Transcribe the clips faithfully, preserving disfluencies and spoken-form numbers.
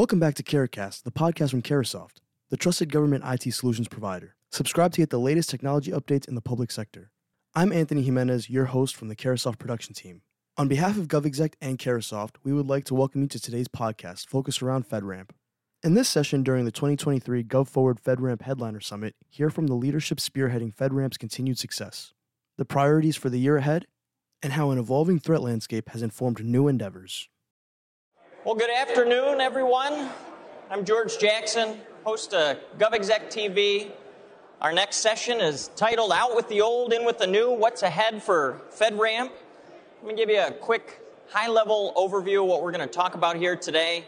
Welcome back to Carahcast, the podcast from Carahsoft, the trusted government I T solutions provider. Subscribe to get the latest technology updates in the public sector. I'm Anthony Jimenez, your host from the Carahsoft production team. On behalf of GovExec and Carahsoft, we would like to welcome you to today's podcast focused around FedRAMP. In this session during the twenty twenty-three GovForward FedRAMP Headliner Summit, hear from the leadership spearheading FedRAMP's continued success, the priorities for the year ahead, and how an evolving threat landscape has informed new endeavors. Well, good afternoon, everyone. I'm George Jackson, host of GovExec T V. Our next session is titled Out with the Old, In with the New, What's Ahead for FedRAMP. Let me give you a quick high-level overview of what we're going to talk about here today.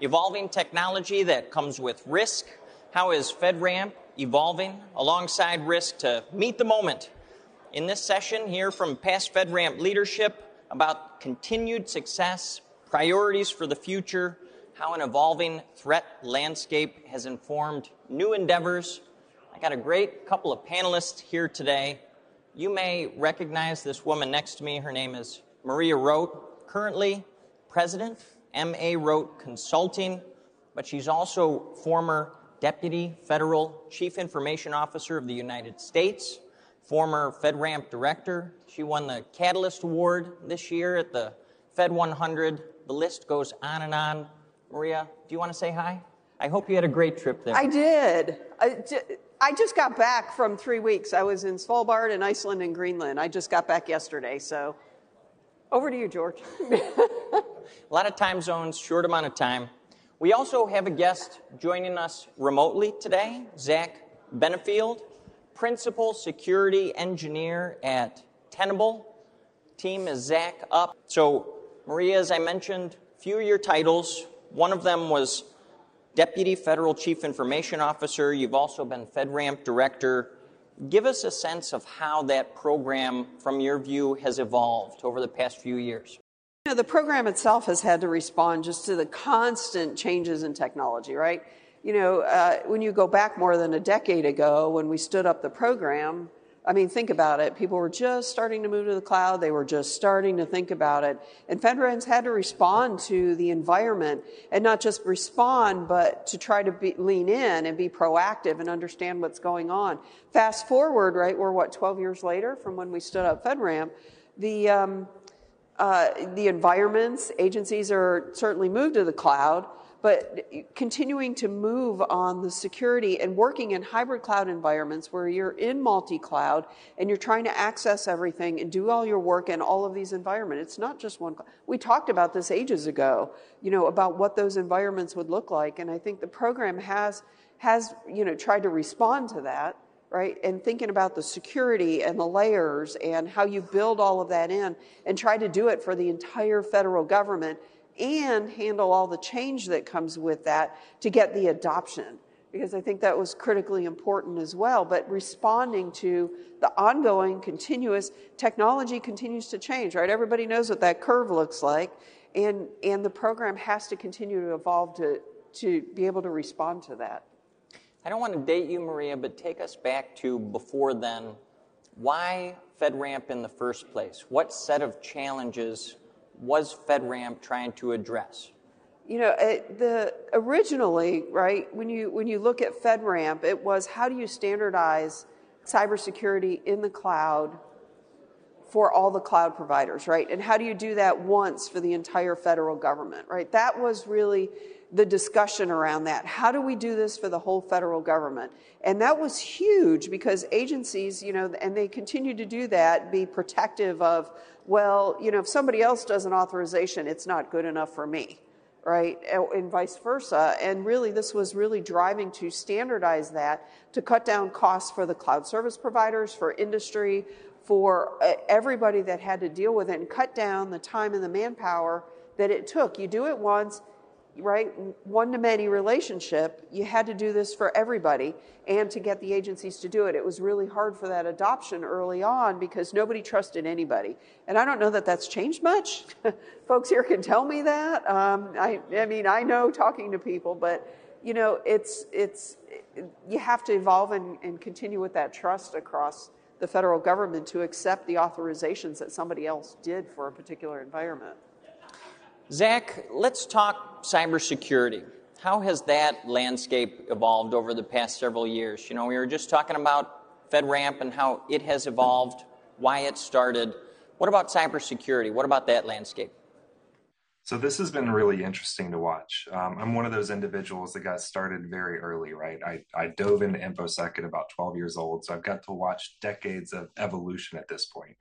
Evolving technology that comes with risk. How is FedRAMP evolving alongside risk to meet the moment? In this session, hear from past FedRAMP leadership about continued success, priorities for the future, how an evolving threat landscape has informed new endeavors. I got a great couple of panelists here today. You may recognize this woman next to me. Her name is Maria Roat, currently president, M A Roat Consulting, but she's also former Deputy Federal Chief Information Officer of the United States, former FedRAMP Director. She won the Catalyst Award this year at the Fed one hundred. The list goes on and on. Maria, do you want to say hi? I hope you had a great trip there. I did. I, I just got back from three weeks. I was in Svalbard and Iceland and Greenland. I just got back yesterday. So over to you, George. A lot of time zones, short amount of time. We also have a guest joining us remotely today, Zach Benefield, Principal Security Engineer at Tenable. Team is Zach up. So Maria, as I mentioned, a few of your titles. One of them was Deputy Federal Chief Information Officer. You've also been FedRAMP Director. Give us a sense of how that program, from your view, has evolved over the past few years. You know, the program itself has had to respond just to the constant changes in technology, right? You know, uh, when you go back more than a decade ago, when we stood up the program, I mean, think about it. People were just starting to move to the cloud. They were just starting to think about it. And FedRAMP's had to respond to the environment, and not just respond, but to try to be, lean in and be proactive and understand what's going on. Fast forward, right, we're, what, twelve years later from when we stood up FedRAMP. The, um, uh, the environments, agencies are certainly moved to the cloud, but continuing to move on the security and working in hybrid cloud environments where you're in multi-cloud and you're trying to access everything and do all your work in all of these environments. It's not just one. We talked about this ages ago, you know, about what those environments would look like. And I think the program has, has you know, tried to respond to that, right? And thinking about the security and the layers and how you build all of that in and try to do it for the entire federal government and handle all the change that comes with that to get the adoption, because I think that was critically important as well. But responding to the ongoing, continuous technology continues to change, right? Everybody knows what that curve looks like, and, and the program has to continue to evolve to, to be able to respond to that. I don't want to date you, Maria, but take us back to before then. Why FedRAMP in the first place? What set of challenges was FedRAMP trying to address? You know, it, the originally, right, when you when you look at FedRAMP, it was how do you standardize cybersecurity in the cloud for all the cloud providers, right? And how do you do that once for the entire federal government, right? That was really the discussion around that. How do we do this for the whole federal government? And that was huge because agencies, you know, and they continue to do that, be protective of, well, you know, if somebody else does an authorization, it's not good enough for me, right? And vice versa. And really, this was really driving to standardize that to cut down costs for the cloud service providers, for industry, for everybody that had to deal with it, and cut down the time and the manpower that it took. You do it once, right? One-to-many relationship. You had to do this for everybody, and to get the agencies to do it. It was really hard for that adoption early on because nobody trusted anybody. And I don't know that that's changed much. Folks here can tell me that. Um, I, I mean, I know talking to people, but you know, it's it's you have to evolve and, and continue with that trust across the federal government to accept the authorizations that somebody else did for a particular environment. Zach, let's talk cybersecurity. how has that landscape evolved over the past several years? You know, we were just talking about FedRAMP and how it has evolved, why it started. What about cybersecurity? What about that landscape? So this has been really interesting to watch. Um, I'm one of those individuals that got started very early, right? I, I dove into InfoSec at about twelve years old, so I've got to watch decades of evolution at this point.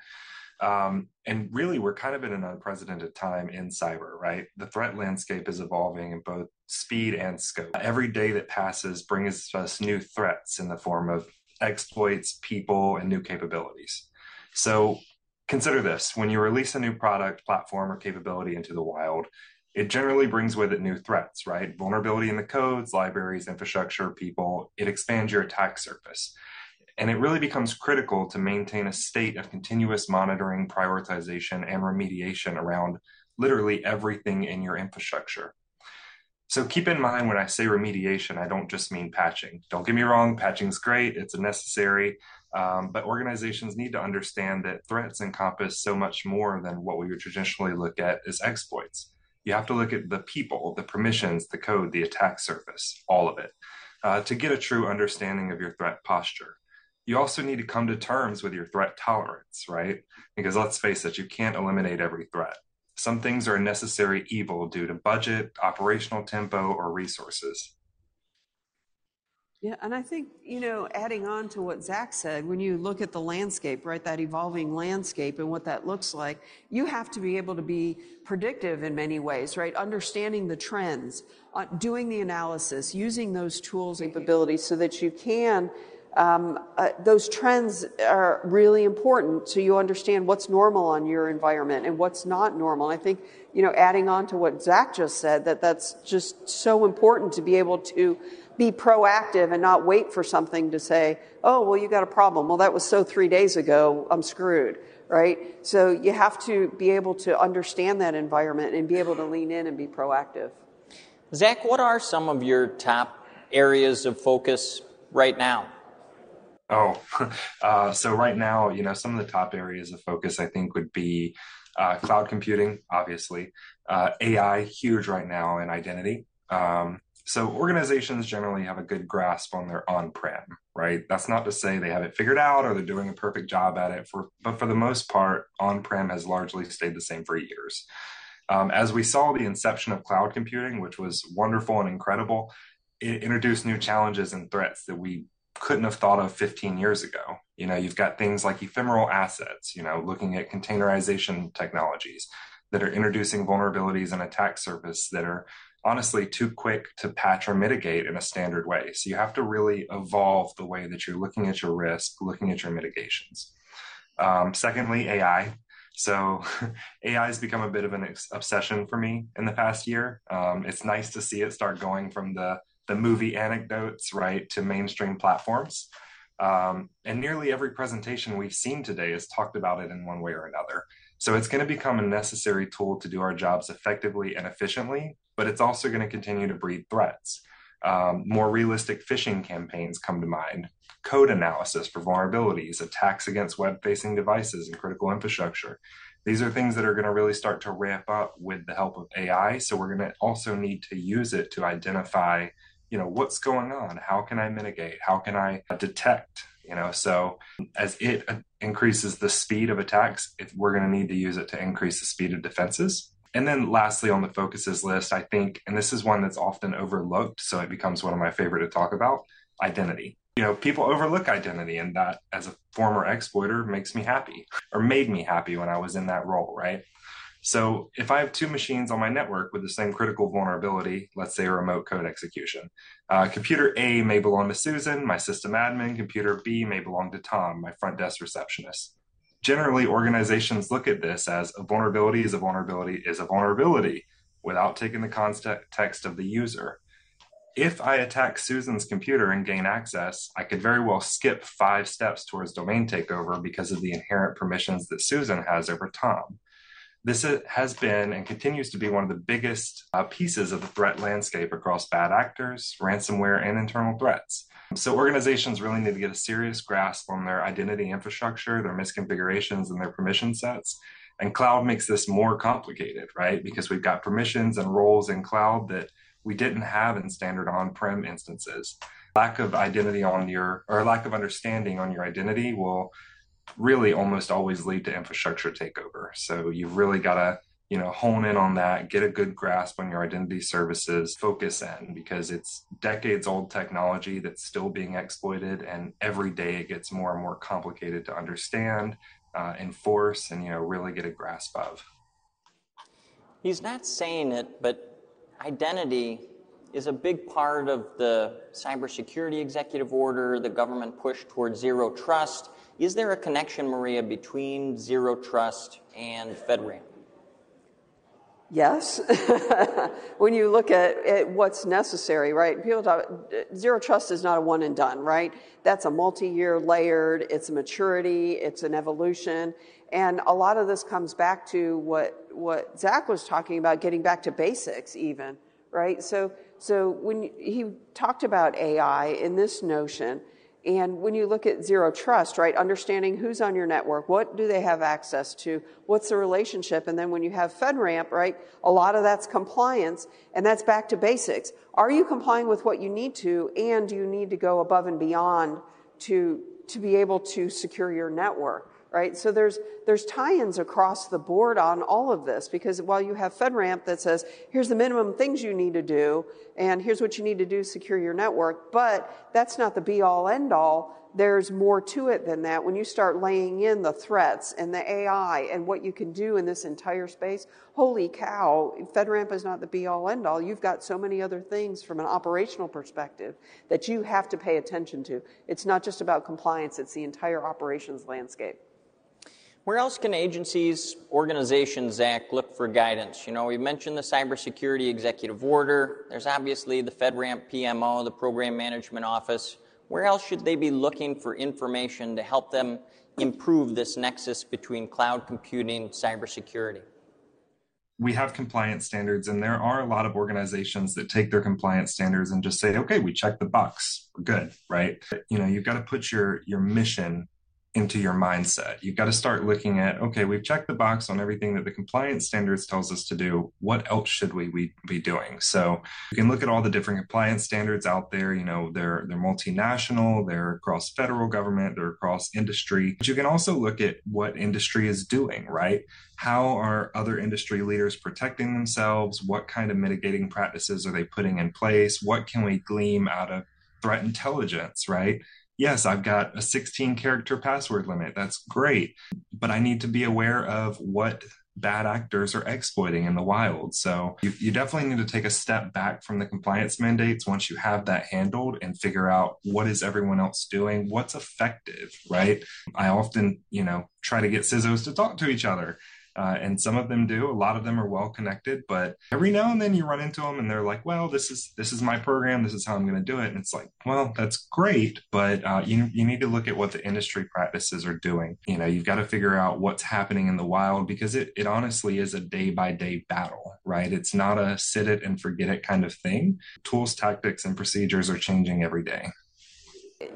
Um, and really, we're kind of in an unprecedented time in cyber, right? The threat landscape is evolving in both speed and scope. Every day that passes brings us new threats in the form of exploits, people, and new capabilities. So consider this. When you release a new product, platform, or capability into the wild, it generally brings with it new threats, right? Vulnerability in the codes, libraries, infrastructure, people. It expands your attack surface. And it really becomes critical to maintain a state of continuous monitoring, prioritization, and remediation around literally everything in your infrastructure. So keep in mind when I say remediation, I don't just mean patching. Don't get me wrong, patching's great, it's necessary, um, but organizations need to understand that threats encompass so much more than what we would traditionally look at as exploits. You have to look at the people, the permissions, the code, the attack surface, all of it, uh, to get a true understanding of your threat posture. You also need to come to terms with your threat tolerance, right? Because let's face it, you can't eliminate every threat. Some things are a necessary evil due to budget, operational tempo, or resources. Yeah, and I think, you know, adding on to what Zach said, when you look at the landscape, right, that evolving landscape and what that looks like, you have to be able to be predictive in many ways, right? Understanding the trends, uh, doing the analysis, using those tools and capabilities so that you can Um, uh, those trends are really important, so you understand what's normal on your environment and what's not normal. And I think, you know, adding on to what Zach just said, that that's just so important to be able to be proactive and not wait for something to say, oh, well, you got a problem. Well, that was so three days ago, I'm screwed, right? So you have to be able to understand that environment and be able to lean in and be proactive. Zach, what are some of your top areas of focus right now? Oh, uh, so right now, you know, some of the top areas of focus, I think, would be uh, cloud computing, obviously, uh, A I, huge right now, and identity. Um, so organizations generally have a good grasp on their on-prem, right? That's not to say they have it figured out or they're doing a perfect job at it, for, but for the most part, on-prem has largely stayed the same for years. Um, as we saw the inception of cloud computing, which was wonderful and incredible, it introduced new challenges and threats that we couldn't have thought of fifteen years ago. You know, you've got things like ephemeral assets, you know, looking at containerization technologies that are introducing vulnerabilities and attack surface that are honestly too quick to patch or mitigate in a standard way. So you have to really evolve the way that you're looking at your risk, looking at your mitigations. Um, secondly, A I. So A I has become a bit of an ex- obsession for me in the past year. Um, it's nice to see it start going from the the movie anecdotes, right, to mainstream platforms. Um, and nearly every presentation we've seen today has talked about it in one way or another. So it's going to become a necessary tool to do our jobs effectively and efficiently, but it's also going to continue to breed threats. Um, more realistic phishing campaigns come to mind, code analysis for vulnerabilities, attacks against web-facing devices and critical infrastructure. These are things that are going to really start to ramp up with the help of A I. So we're going to also need to use it to identify, you know, what's going on? How can I mitigate? How can I detect? You know, so as it increases the speed of attacks, it, we're going to need to use it to increase the speed of defenses. And then lastly, on the focuses list, I think, and this is one that's often overlooked, so it becomes one of my favorite to talk about, identity. You know, people overlook identity, and that as a former exploiter makes me happy, or made me happy when I was in that role, right? So if I have two machines on my network with the same critical vulnerability, let's say a remote code execution, uh, computer A may belong to Susan, my system admin, computer B may belong to Tom, my front desk receptionist. Generally, organizations look at this as a vulnerability is a vulnerability is a vulnerability without taking the context of the user. If I attack Susan's computer and gain access, I could very well skip five steps towards domain takeover because of the inherent permissions that Susan has over Tom. This has been and continues to be one of the biggest uh, pieces of the threat landscape across bad actors, ransomware, and internal threats. So organizations really need to get a serious grasp on their identity infrastructure, their misconfigurations, and their permission sets. And cloud makes this more complicated, right? Because we've got permissions and roles in cloud that we didn't have in standard on-prem instances. Lack of identity on your, or lack of understanding on your identity will really almost always lead to infrastructure takeover. So you've really got to, you know, hone in on that, get a good grasp on your identity services, focus in, because it's decades old technology that's still being exploited. And every day it gets more and more complicated to understand, uh, enforce, and, you know, really get a grasp of. He's not saying it, but identity is a big part of the cybersecurity executive order, the government push towards zero trust. Is there a connection, Maria, between zero trust and FedRAMP? Yes. When you look at, at what's necessary, right? People talk, zero trust is not a one and done, right? That's a multi-year layered, it's a maturity, it's an evolution. And a lot of this comes back to what, what Zach was talking about, getting back to basics even, right? So, so when he talked about A I in this notion, and when you look at zero trust, right, understanding who's on your network, what do they have access to, what's the relationship, and then when you have FedRAMP, right, a lot of that's compliance, and that's back to basics. Are you complying with what you need to, and do you need to go above and beyond to, to be able to secure your network, right? So there's, there's tie-ins across the board on all of this, because while you have FedRAMP that says, here's the minimum things you need to do, and here's what you need to do to secure your network, but that's not the be-all, end-all. There's more to it than that. When you start laying in the threats and the A I and what you can do in this entire space, holy cow, FedRAMP is not the be-all, end-all. You've got so many other things from an operational perspective that you have to pay attention to. It's not just about compliance, it's the entire operations landscape. Where else can agencies, organizations, Zach, look for guidance? You know, we mentioned the cybersecurity executive order. There's obviously the FedRAMP P M O, the Program Management Office. Where else should they be looking for information to help them improve this nexus between cloud computing, cybersecurity? We have compliance standards, and there are a lot of organizations that take their compliance standards and just say, okay, we checked the box, we're good, right? You know, you've got to put your, your mission into your mindset. You've got to start looking at, okay, we've checked the box on everything that the compliance standards tells us to do. What else should we, we be doing? So you can look at all the different compliance standards out there. You know, they're, they're multinational, they're across federal government, they're across industry, but you can also look at what industry is doing, right? How are other industry leaders protecting themselves? What kind of mitigating practices are they putting in place? What can we glean out of threat intelligence, right? Yes, I've got a sixteen character password limit. That's great. But I need to be aware of what bad actors are exploiting in the wild. So you, you definitely need to take a step back from the compliance mandates once you have that handled and figure out what is everyone else doing, what's effective, right? I often, you know, try to get C I S Os to talk to each other. Uh, and some of them do. A lot of them are well connected, but every now and then you run into them and they're like, well, this is this is my program. This is how I'm going to do it. And it's like, well, that's great. But uh, you, you need to look at what the industry practices are doing. You know, you've got to figure out what's happening in the wild, because it, it honestly is a day by day battle, right? It's not a sit it and forget it kind of thing. Tools, tactics, and procedures are changing every day.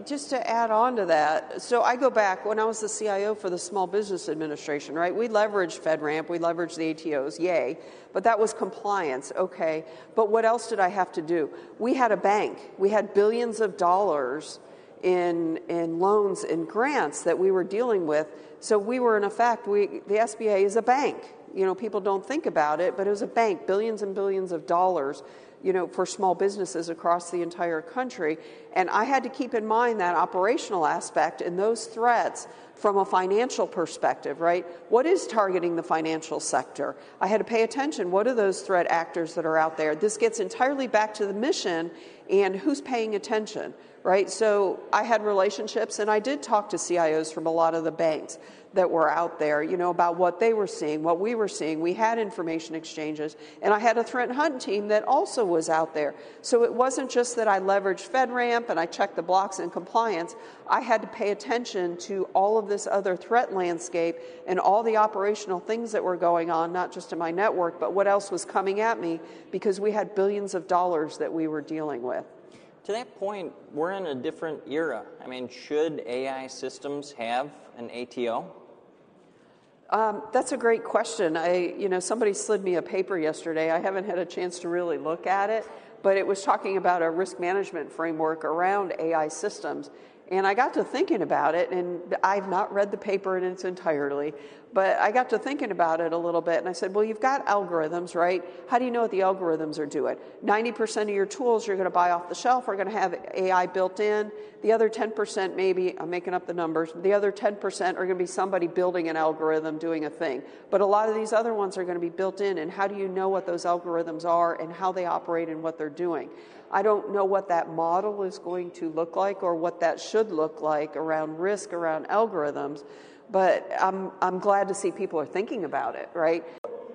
Just to add on to that, so I go back when I was the C I O for the Small Business Administration, right? We leveraged FedRAMP, we leveraged the A T Os, yay, but that was compliance, okay. But what else did I have to do? We had a bank, we had billions of dollars in in loans and grants that we were dealing with, so we were in effect, we the S B A is a bank. You know, people don't think about it, but it was a bank, billions and billions of dollars, you know, for small businesses across the entire country. And I had to keep in mind that operational aspect and those threats from a financial perspective, right? What is targeting the financial sector? I had to pay attention. What are those threat actors that are out there? This gets entirely back to the mission and who's paying attention, right? So I had relationships, and I did talk to C I Os from a lot of the banks that were out there, you know, about what they were seeing, what we were seeing. We had information exchanges, and I had a threat hunt team that also was out there. So it wasn't just that I leveraged FedRAMP and I checked the blocks and compliance. I had to pay attention to all of this other threat landscape and all the operational things that were going on, not just in my network, but what else was coming at me, because we had billions of dollars that we were dealing with. To that point, we're in a different era. I mean, should A I systems have an A T O? Um, that's a great question. I, you know, somebody slid me a paper yesterday. I haven't had a chance to really look at it, but it was talking about a risk management framework around A I systems. And I got to thinking about it, and I've not read the paper in its entirety, but I got to thinking about it a little bit, and I said, well, you've got algorithms, right? How do you know what the algorithms are doing? ninety percent of your tools you're going to buy off the shelf are going to have A I built in. The other ten percent maybe, I'm making up the numbers, the other ten percent are going to be somebody building an algorithm doing a thing. But a lot of these other ones are going to be built in, and how do you know what those algorithms are and how they operate and what they're doing? I don't know what that model is going to look like or what that should look like around risk, around algorithms, but I'm, I'm glad to see people are thinking about it, right?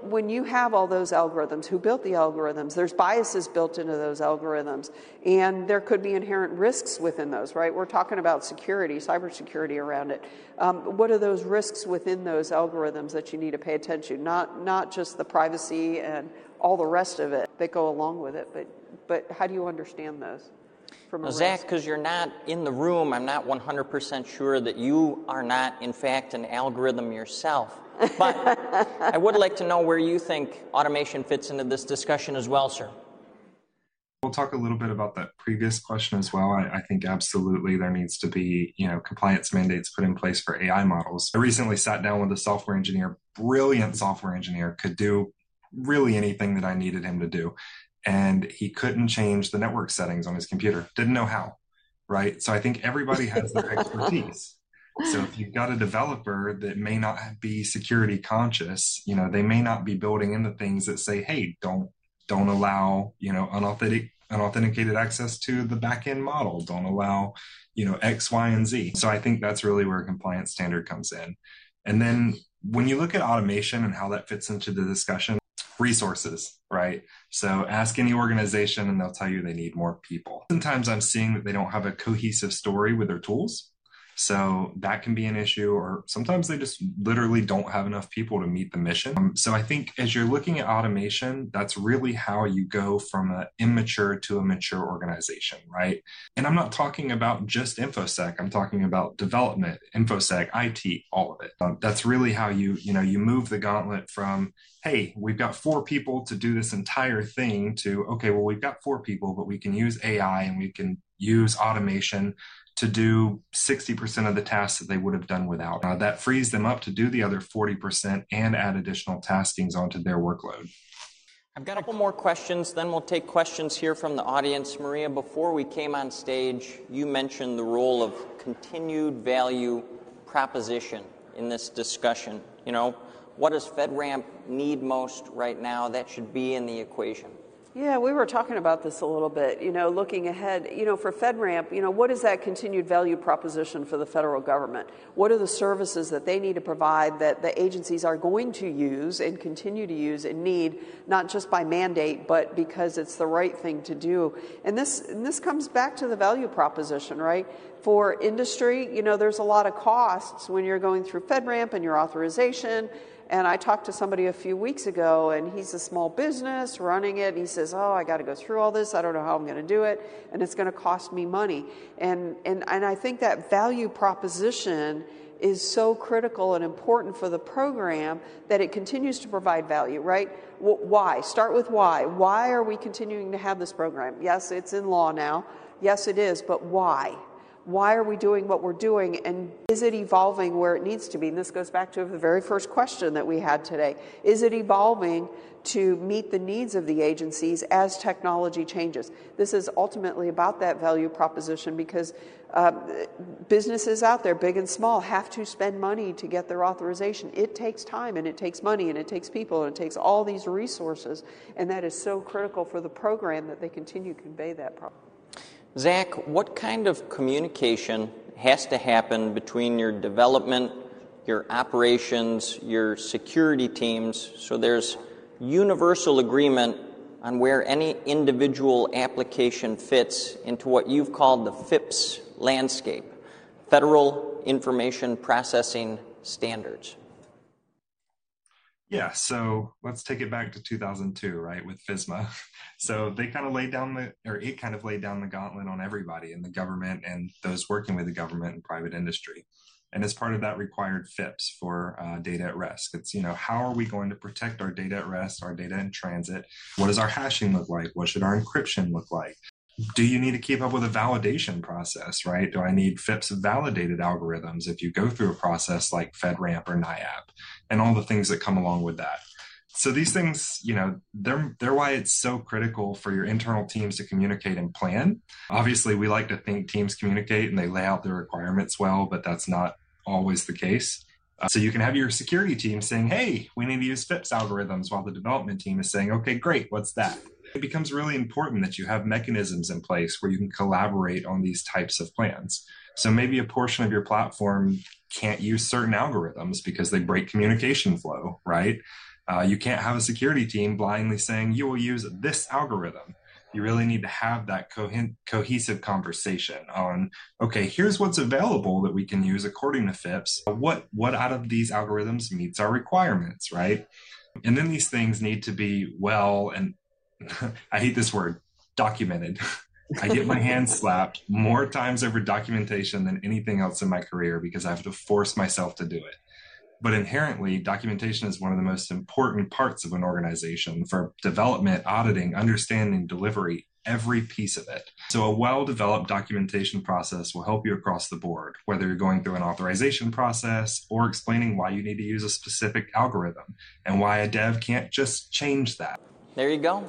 When you have all those algorithms, who built the algorithms? There's biases built into those algorithms, and there could be inherent risks within those, right? We're talking about security, cybersecurity around it. Um, what are those risks within those algorithms that you need to pay attention to? Not, not just the privacy and all the rest of it that go along with it, but But how do you understand those? From now, Zach, because you're not in the room, I'm not one hundred percent sure that you are not, in fact, an algorithm yourself. But I would like to know where you think automation fits into this discussion as well, sir. We'll talk a little bit about that previous question as well. I, I think absolutely there needs to be, you know, compliance mandates put in place for A I models. I recently sat down with a software engineer, brilliant software engineer, could do really anything that I needed him to do. And he couldn't change the network settings on his computer. Didn't know how, right? So I think everybody has their expertise. So if you've got a developer that may not be security conscious, you know, they may not be building in the things that say, hey, don't don't allow, you know, unauthentic, unauthenticated access to the backend model. Don't allow, you know, X, Y, and Z. So I think that's really where a compliance standard comes in. And then when you look at automation and how that fits into the discussion, resources, right? So ask any organization and they'll tell you they need more people. Sometimes I'm seeing that they don't have a cohesive story with their tools. So that can be an issue, or sometimes they just literally don't have enough people to meet the mission. Um, so I think as you're looking at automation, that's really how you go from an immature to a mature organization, right? And I'm not talking about just InfoSec. I'm talking about development, InfoSec, I T, all of it. Um, that's really how you, you know, you move the gauntlet from, hey, we've got four people to do this entire thing to, okay, well, we've got four people, but we can use A I and we can use automation to do sixty percent of the tasks that they would have done without. Uh, that frees them up to do the other forty percent and add additional taskings onto their workload. I've got a couple more questions, then we'll take questions here from the audience. Maria, before we came on stage, you mentioned the role of continued value proposition in this discussion. You know, what does FedRAMP need most right now? That should be in the equation. Yeah, we were talking about this a little bit, you know, looking ahead, you know, for FedRAMP, you know, what is that continued value proposition for the federal government? What are the services that they need to provide that the agencies are going to use and continue to use and need, not just by mandate, but because it's the right thing to do? And this, and this comes back to the value proposition, right? For industry, you know, there's a lot of costs when you're going through FedRAMP and your authorization. And I talked to somebody a few weeks ago, and he's a small business running it. And he says, oh, I got to go through all this. I don't know how I'm going to do it. And it's going to cost me money. And, and, and I think that value proposition is so critical and important for the program that it continues to provide value, right? Why? Start with why. Why are we continuing to have this program? Yes, it's in law now. Yes, it is. But why? Why are we doing what we're doing, and is it evolving where it needs to be? And this goes back to the very first question that we had today. Is it evolving to meet the needs of the agencies as technology changes? This is ultimately about that value proposition, because uh, businesses out there, big and small, have to spend money to get their authorization. It takes time, and it takes money, and it takes people, and it takes all these resources, and that is so critical for the program that they continue to convey that problem. Zach, what kind of communication has to happen between your development, your operations, your security teams, so there's universal agreement on where any individual application fits into what you've called the FIPS landscape, Federal Information Processing Standards? Yeah, so let's take it back to two thousand two, right, with FISMA. So they kind of laid down the, or it kind of laid down the gauntlet on everybody in the government and those working with the government and private industry. And as part of that required FIPS for uh, data at rest. It's, you know, how are we going to protect our data at rest, our data in transit? What does our hashing look like? What should our encryption look like? Do you need to keep up with a validation process, right? Do I need FIPS validated algorithms if you go through a process like FedRAMP or N I A P and all the things that come along with that? So these things, you know, they're, they're why it's so critical for your internal teams to communicate and plan. Obviously, we like to think teams communicate and they lay out their requirements well, but that's not always the case. Uh, so you can have your security team saying, hey, we need to use FIPS algorithms while the development team is saying, okay, great, what's that? It becomes really important that you have mechanisms in place where you can collaborate on these types of plans. So maybe a portion of your platform can't use certain algorithms because they break communication flow, right? Uh, you can't have a security team blindly saying, you will use this algorithm. You really need to have that co- cohesive conversation on, okay, here's what's available that we can use according to FIPS. What, what out of these algorithms meets our requirements, right? And then these things need to be well, and I hate this word, documented. I get my hand slapped more times over documentation than anything else in my career because I have to force myself to do it. But inherently, documentation is one of the most important parts of an organization for development, auditing, understanding, delivery, every piece of it. So a well-developed documentation process will help you across the board, whether you're going through an authorization process or explaining why you need to use a specific algorithm and why a dev can't just change that. There you go.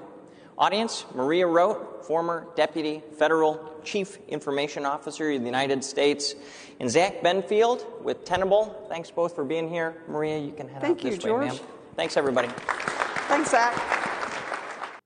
Audience, Maria Roat, former Deputy Federal Chief Information Officer of the United States, and Zach Benefield with Tenable. Thanks both for being here. Maria, you can head Thank out you, this George. Way, ma'am. Thanks, everybody. Thanks, Zach.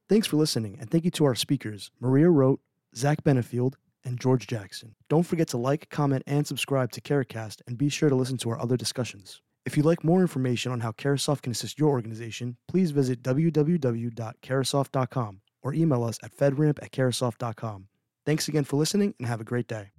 Thanks for listening, and thank you to our speakers, Maria Roat, Zach Benefield, and George Jackson. Don't forget to like, comment, and subscribe to Carahcast, and be sure to listen to our other discussions. If you'd like more information on how Carahsoft can assist your organization, please visit w w w dot carahsoft dot com or email us at fedramp at carahsoft dot com. Thanks again for listening and have a great day.